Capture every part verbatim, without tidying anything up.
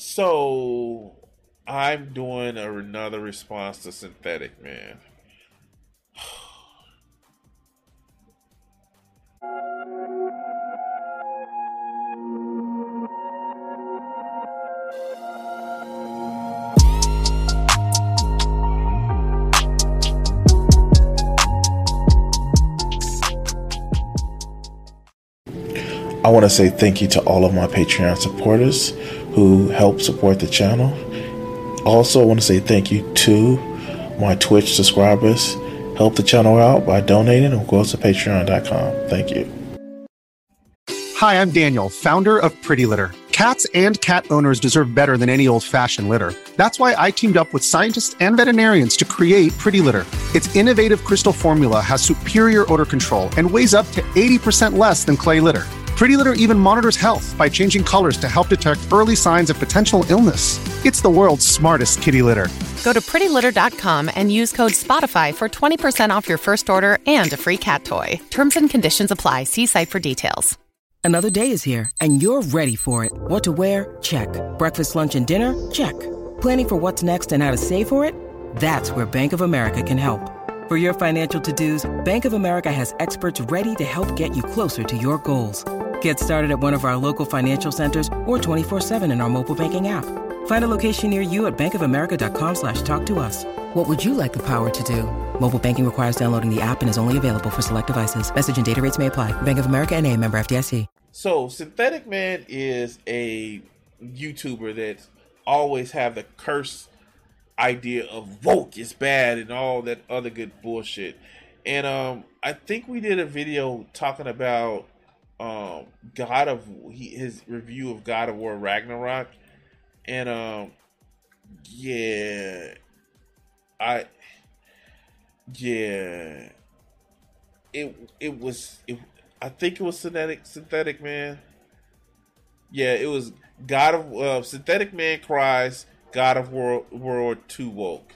So I'm doing another response to Synthetic Man. I want to say thank you to all of my Patreon supporters who help support the channel. Also, I want to say thank you to my Twitch subscribers. Help the channel out by donating or go to patreon dot com. Thank you. Hi, I'm Daniel, founder of Pretty Litter. Cats and cat owners deserve better than any old-fashioned litter. That's why I teamed up with scientists and veterinarians to create Pretty Litter. Its innovative crystal formula has superior odor control and weighs up to eighty percent less than clay litter. Pretty Litter even monitors health by changing colors to help detect early signs of potential illness. It's the world's smartest kitty litter. Go to pretty litter dot com and use code SPOTIFY for twenty percent off your first order and a free cat toy. Terms and conditions apply. See site for details. Another day is here, and you're ready for it. What to wear? Check. Breakfast, lunch, and dinner? Check. Planning for what's next and how to save for it? That's where Bank of America can help. For your financial to-dos, Bank of America has experts ready to help get you closer to your goals. Get started at one of our local financial centers or twenty-four seven in our mobile banking app. Find a location near you at bankofamerica.com slash talk to us. What would you like the power to do? Mobile banking requires downloading the app and is only available for select devices. Message and data rates may apply. Bank of America N A, member F D I C. So Synthetic Man is a YouTuber that always have the cursed idea of woke is bad and all that other good bullshit. And um, I think we did a video talking about Um, God of he, his review of God of War Ragnarok, and um, yeah, I yeah, it it was it, I think it was synthetic synthetic man. Yeah, it was God of uh, Synthetic Man cries God of War World Two woke,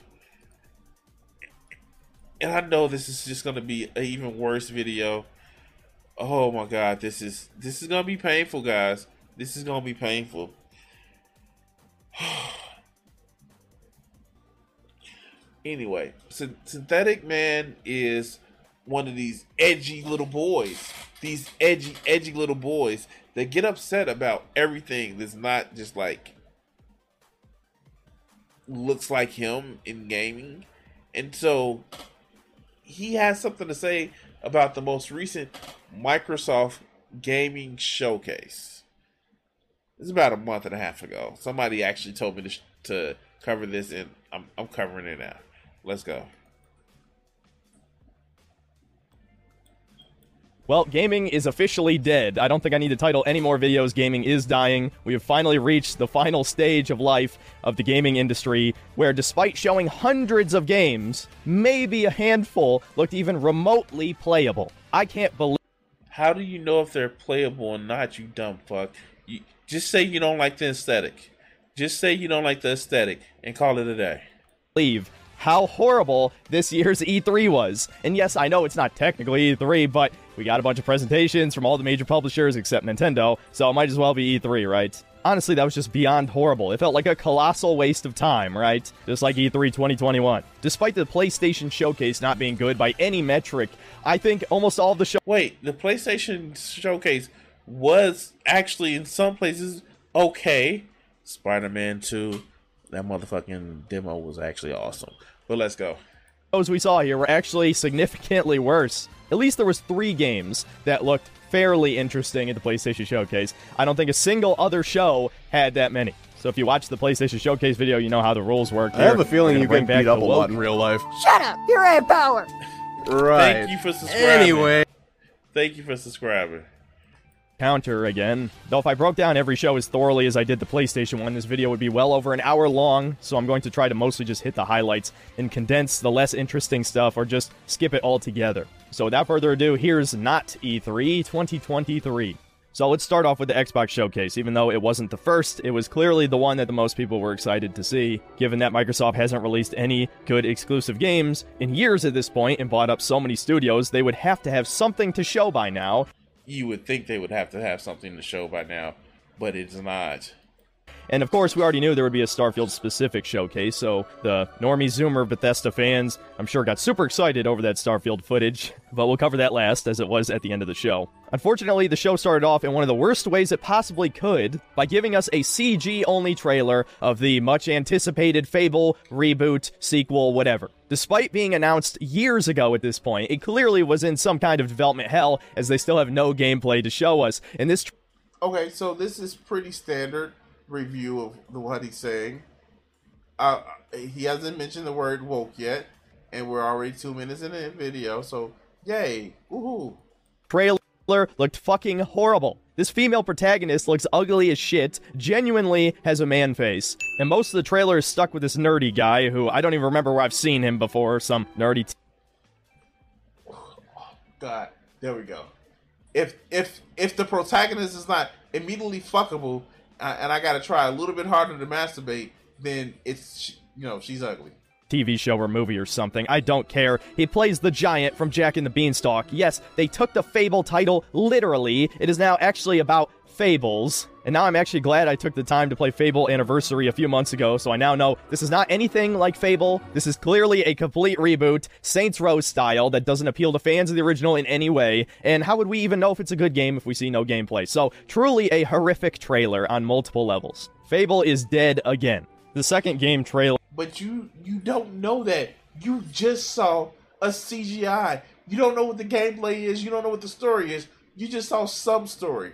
and I know this is just gonna be an even worse video. Oh my God, this is this is gonna be painful, guys. This is gonna be painful. Anyway, Synthetic Man is one of these edgy little boys. These edgy, edgy little boys that get upset about everything that's not just like looks like him in gaming. And so he has something to say about the most recent Microsoft gaming showcase. It's about a month and a half ago. Somebody actually told me to, sh- to cover this, and I'm, I'm covering it now. Let's go. Well, gaming is officially dead. I don't think I need to title any more videos. Gaming is dying. We have finally reached the final stage of life of the gaming industry, where despite showing hundreds of games, maybe a handful looked even remotely playable. I can't believe... How do you know if they're playable or not, you dumb fuck? You, just say you don't like the aesthetic. Just say you don't like the aesthetic and call it a day. Leave. How horrible this year's E three was. And yes, I know it's not technically E three, but we got a bunch of presentations from all the major publishers except Nintendo, so it might as well be E three, right? Honestly, that was just beyond horrible. It felt like a colossal waste of time, right? Just like E three twenty twenty-one. Despite the PlayStation Showcase not being good by any metric, I think almost all of the show... Wait, the PlayStation Showcase was actually in some places okay. Spider-Man two, that motherfucking demo was actually awesome. But let's go. Those we saw here were actually significantly worse. At least there was three games that looked fairly interesting at the PlayStation Showcase. I don't think a single other show had that many. So if you watch the PlayStation Showcase video, you know how the rules work. I here. have a feeling you get beat up a woke. lot in real life. Shut up! You're out of power! Right. Thank you for subscribing. Anyway. Thank you for subscribing. Counter again. Though if I broke down every show as thoroughly as I did the PlayStation one, this video would be well over an hour long, so I'm going to try to mostly just hit the highlights and condense the less interesting stuff or just skip it altogether. So without further ado, here's not E three twenty twenty-three. So let's start off with the Xbox Showcase. Even though it wasn't the first, it was clearly the one that the most people were excited to see, given that Microsoft hasn't released any good exclusive games in years at this point and bought up so many studios, they would have to have something to show by now. You would think they would have to have something to show by now, but it's not. And of course, we already knew there would be a Starfield-specific showcase, so the normie zoomer Bethesda fans, I'm sure, got super excited over that Starfield footage, but we'll cover that last, as it was at the end of the show. Unfortunately, the show started off in one of the worst ways it possibly could, by giving us a C G-only trailer of the much-anticipated Fable reboot, sequel, whatever. Despite being announced years ago at this point, it clearly was in some kind of development hell, as they still have no gameplay to show us, and this... Tr- okay, so this is pretty standard review of what he's saying. Uh, he hasn't mentioned the word woke yet, and we're already two minutes into the video, so yay, woohoo. Trailer looked fucking horrible. This female protagonist looks ugly as shit, genuinely has a man face, and most of the trailer is stuck with this nerdy guy who I don't even remember where I've seen him before, some nerdy t- oh, God, there we go. If if if the protagonist is not immediately fuckable, uh, and I gotta try a little bit harder to masturbate, then it's, you know, she's ugly. T V show or movie or something, I don't care. He plays the giant from Jack and the Beanstalk. Yes, they took the Fable title literally. It is now actually about Fables. And now I'm actually glad I took the time to play Fable Anniversary a few months ago, so I now know this is not anything like Fable. This is clearly a complete reboot, Saints Row style, that doesn't appeal to fans of the original in any way, and how would we even know if it's a good game if we see no gameplay? So, truly a horrific trailer on multiple levels. Fable is dead again. The second game trailer... But you, you don't know that. You just saw a C G I. You don't know what the gameplay is. You don't know what the story is. You just saw some story.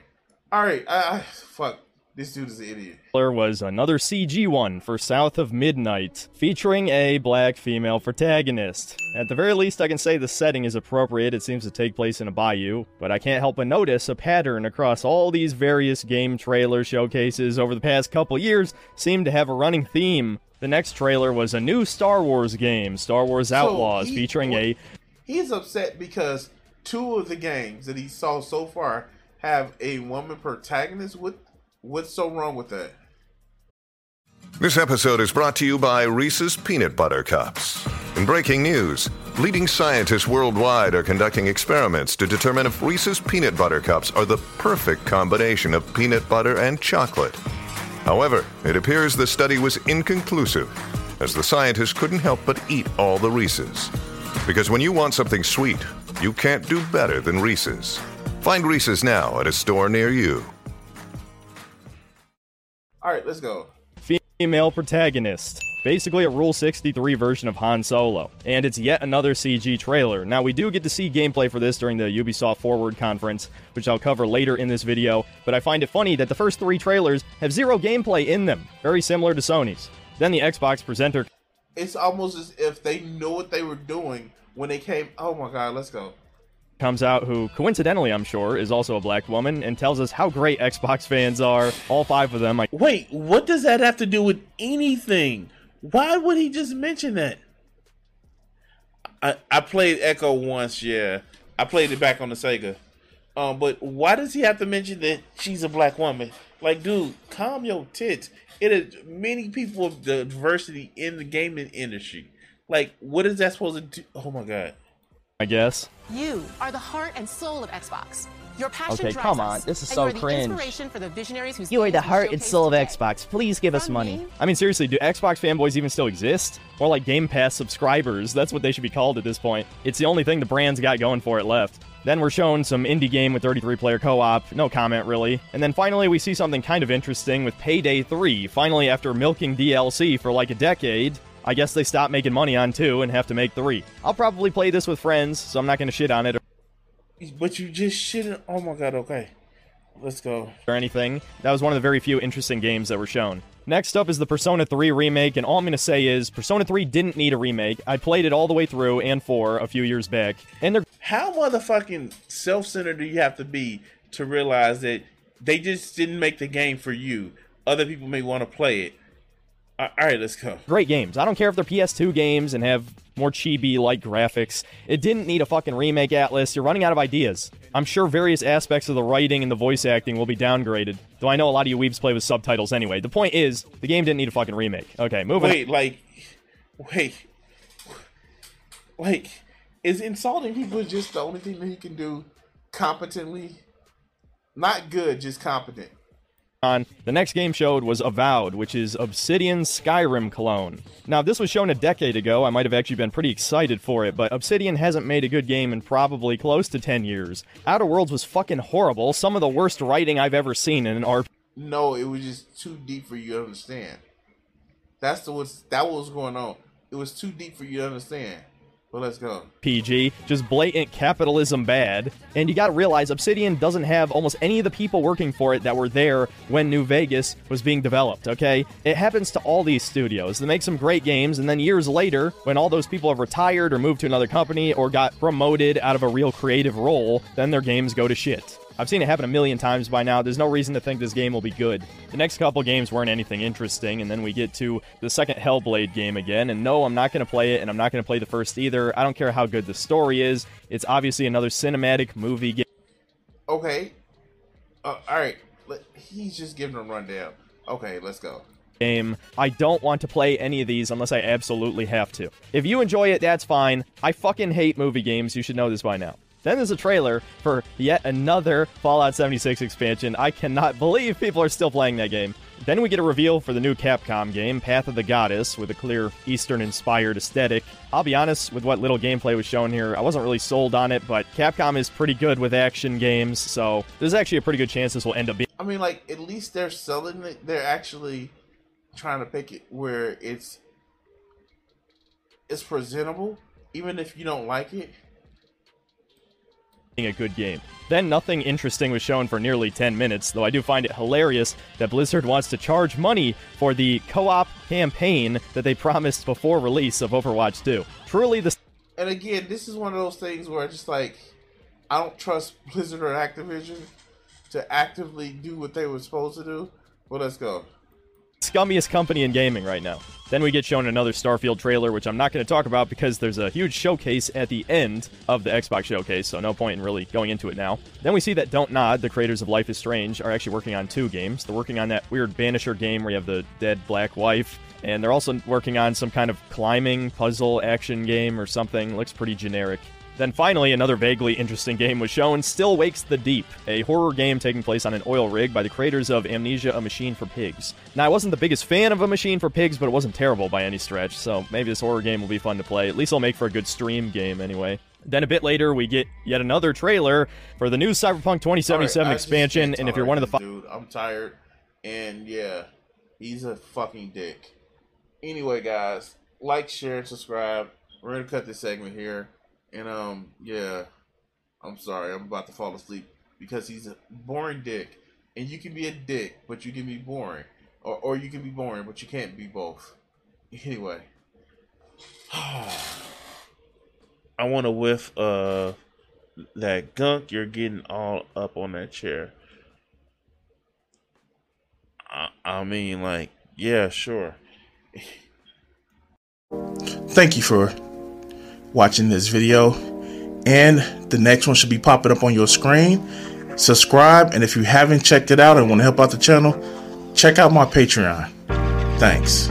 All right, I, I, fuck, this dude is an idiot. There was another C G one for South of Midnight, featuring a black female protagonist. At the very least, I can say the setting is appropriate. It seems to take place in a bayou, but I can't help but notice a pattern across all these various game trailer showcases over the past couple years seem to have a running theme. The next trailer was a new Star Wars game, Star Wars Outlaws, so he, featuring a... He's upset because two of the games that he saw so far have a woman protagonist. What, what's so wrong with that? This episode is brought to you by Reese's Peanut Butter Cups. In breaking news, leading scientists worldwide are conducting experiments to determine if Reese's Peanut Butter Cups are the perfect combination of peanut butter and chocolate. However, it appears the study was inconclusive, as the scientists couldn't help but eat all the Reese's. Because when you want something sweet, you can't do better than Reese's. Find Reese's now at a store near you. All right, let's go. Female protagonist. Basically a Rule sixty-three version of Han Solo. And it's yet another C G trailer. Now, we do get to see gameplay for this during the Ubisoft Forward conference, which I'll cover later in this video, but I find it funny that the first three trailers have zero gameplay in them, very similar to Sony's. Then the Xbox presenter... It's almost as if they knew what they were doing when they came... Oh my God, let's go. Comes out, who coincidentally, I'm sure, is also a black woman, and tells us how great Xbox fans are, all five of them. I- Wait, what does that have to do with anything? Why would he just mention that? I, I played Echo once, yeah. I played it back on the Sega. Um, but why does he have to mention that she's a black woman? Like, dude, calm your tits. It is many people of the diversity in the gaming industry. Like, what is that supposed to do? Oh my God. I guess. You are the heart and soul of Xbox. Your passion okay, drives come on. This is so cringe. For the you are the heart and soul of today. Xbox. Please give From us money. Me? I mean, seriously, do Xbox fanboys even still exist? More like Game Pass subscribers. That's what they should be called at this point. It's the only thing the brand's got going for it left. Then we're shown some indie game with thirty-three player co-op. No comment, really. And then finally, we see something kind of interesting with Payday three. Finally, after milking D L C for like a decade... I guess they stopped making money on two and have to make three. I'll probably play this with friends, so I'm not going to shit on it. But you just shitted... Oh my God, okay. Let's go. ...or anything. That was one of the very few interesting games that were shown. Next up is the Persona three remake, and all I'm going to say is Persona three didn't need a remake. I played it all the way through and four a few years back. And they're... How motherfucking self-centered do you have to be to realize that they just didn't make the game for you? Other people may want to play it. All right, let's go. Great games. I don't care if they're P S two games and have more chibi-like graphics. It didn't need a fucking remake, Atlas. You're running out of ideas. I'm sure various aspects of the writing and the voice acting will be downgraded. Though I know a lot of you weebs play with subtitles anyway. The point is, the game didn't need a fucking remake. Okay, moving Wait, on. like... Wait. Like, is insulting people just the only thing that he can do competently? Not good, just competent. on, the next game showed was Avowed, which is Obsidian's Skyrim clone. Now, if this was shown a decade ago, I might have actually been pretty excited for it, but Obsidian hasn't made a good game in probably close to ten years. Outer Worlds was fucking horrible, some of the worst writing I've ever seen in an R P G. No, it was just too deep for you to understand. That's the what's, that what was going on. It was too deep for you to understand. Well, let's go. P G, just blatant capitalism bad. And you gotta realize Obsidian doesn't have almost any of the people working for it that were there when New Vegas was being developed, okay? It happens to all these studios. They make some great games, and then years later, when all those people have retired or moved to another company or got promoted out of a real creative role, then their games go to shit. I've seen it happen a million times by now. There's no reason to think this game will be good. The next couple games weren't anything interesting, and then we get to the second Hellblade game again, and no, I'm not going to play it, and I'm not going to play the first either. I don't care how good the story is. It's obviously another cinematic movie game. Okay. Uh, Alright. He's just giving a rundown. Okay, let's go. Game. I don't want to play any of these unless I absolutely have to. If you enjoy it, that's fine. I fucking hate movie games. You should know this by now. Then there's a trailer for yet another Fallout seventy-six expansion. I cannot believe people are still playing that game. Then we get a reveal for the new Capcom game, Path of the Goddess, with a clear Eastern-inspired aesthetic. I'll be honest, with what little gameplay was shown here, I wasn't really sold on it, but Capcom is pretty good with action games, so there's actually a pretty good chance this will end up being... I mean, like, at least they're selling it. They're actually trying to pick it where it's, it's presentable, even if you don't like it. A good game. Then nothing interesting was shown for nearly ten minutes, though I do find it hilarious that Blizzard wants to charge money for the co-op campaign that they promised before release of Overwatch two. Truly the... And again, this is one of those things where I just like, I don't trust Blizzard or Activision to actively do what they were supposed to do. Well, let's go. Scummiest company in gaming right now. Then we get shown another Starfield trailer, which I'm not going to talk about because there's a huge showcase at the end of the Xbox showcase, so no point in really going into it now. Then we see that Don't Nod, the creators of Life is Strange, are actually working on two games. They're working on that weird Banisher game where you have the dead black wife, and they're also working on some kind of climbing puzzle action game or something. Looks pretty generic. Then finally, another vaguely interesting game was shown, Still Wakes the Deep, a horror game taking place on an oil rig by the creators of Amnesia, A Machine for Pigs. Now, I wasn't the biggest fan of A Machine for Pigs, but it wasn't terrible by any stretch, so maybe this horror game will be fun to play. At least it'll make for a good stream game anyway. Then a bit later, we get yet another trailer for the new Cyberpunk twenty seventy-seven right, expansion, and if you're one of the... Dude, I'm tired, and yeah, he's a fucking dick. Anyway, guys, like, share, and subscribe. We're going to cut this segment here. And, um, yeah, I'm sorry, I'm about to fall asleep because he's a boring dick. And you can be a dick, but you can be boring. Or, or you can be boring, but you can't be both. Anyway. I want to whiff uh, that gunk. You're getting all up on that chair. I, I mean, like, yeah, sure. Thank you for watching this video, and the next one should be popping up on your screen. Subscribe, and if you haven't checked it out and want to help out the channel, check out my Patreon. Thanks.